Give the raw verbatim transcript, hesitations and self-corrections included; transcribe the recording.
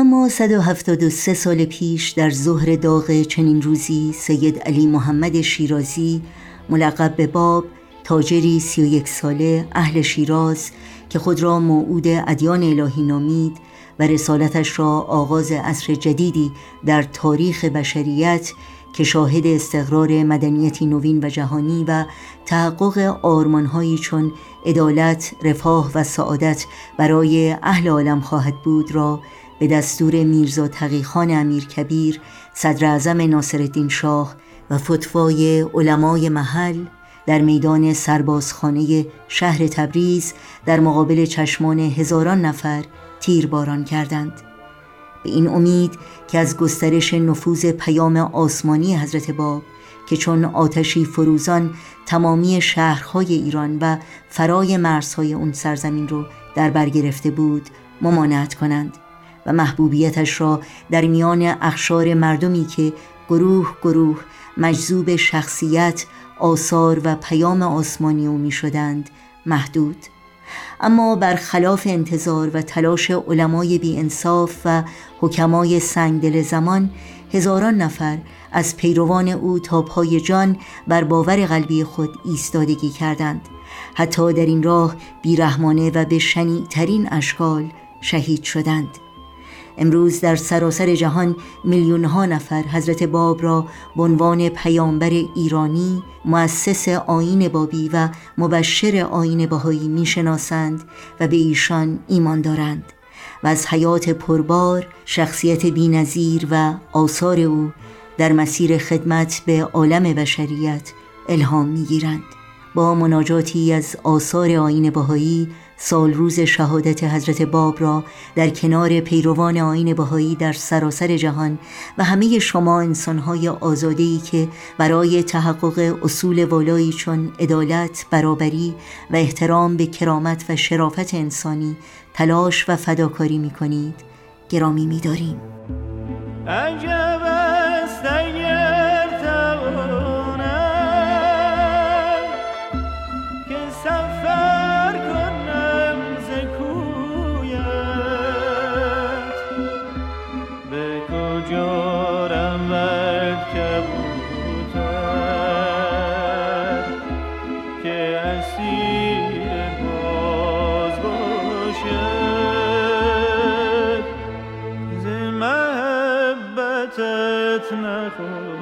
اما صد و هفتاد و سه سال پیش در ظهر داغ چنین روزی سید علی محمد شیرازی ملقب به باب، تاجری سی و یک ساله اهل شیراز که خود را موعود ادیان الهی نامید و رسالتش را آغاز عصر جدیدی در تاریخ بشریت که شاهد استقرار مدنیتی نوین و جهانی و تحقق آرمانهایی چون عدالت، رفاه و سعادت برای اهل عالم خواهد بود را به دستور میرزا تقی خان امیرکبیر، صدراعظم ناصرالدین شاه و فتوای علمای محل در میدان سربازخانه شهر تبریز در مقابل چشمان هزاران نفر تیرباران کردند. به این امید که از گسترش نفوذ پیام آسمانی حضرت باب که چون آتشی فروزان تمامی شهرهای ایران و فرای مرزهای اون سرزمین رو در بر گرفته بود ممانعت کنند و محبوبیتش را در میان اقشار مردمی که گروه گروه مجذوب شخصیت، آثار و پیام آسمانی او می‌شدند محدود. اما برخلاف انتظار و تلاش علمای بی‌انصاف و حکمای سنگدل زمان، هزاران نفر از پیروان او تا پای جان بر باور قلبی خود ایستادگی کردند، حتی در این راه بی‌رحمانه و به شنیع‌ترین اشکال شهید شدند. امروز در سراسر جهان میلیون‌ها نفر حضرت باب را به عنوان پیامبر ایرانی، مؤسس آیین بابی و مبشر آیین بهائی میشناسند و به ایشان ایمان دارند و از حیات پربار، شخصیت بی‌نظیر و آثار او در مسیر خدمت به عالم بشریت الهام می‌گیرند. با مناجاتی از آثار آیین بهائی، سال روز شهادت حضرت باب را در کنار پیروان آیین بهائی در سراسر جهان و همه شما انسان‌های آزاده‌ای که برای تحقق اصول والایی چون عدالت، برابری و احترام به کرامت و شرافت انسانی تلاش و فداکاری می‌کنید، گرامی می‌داریم. Oh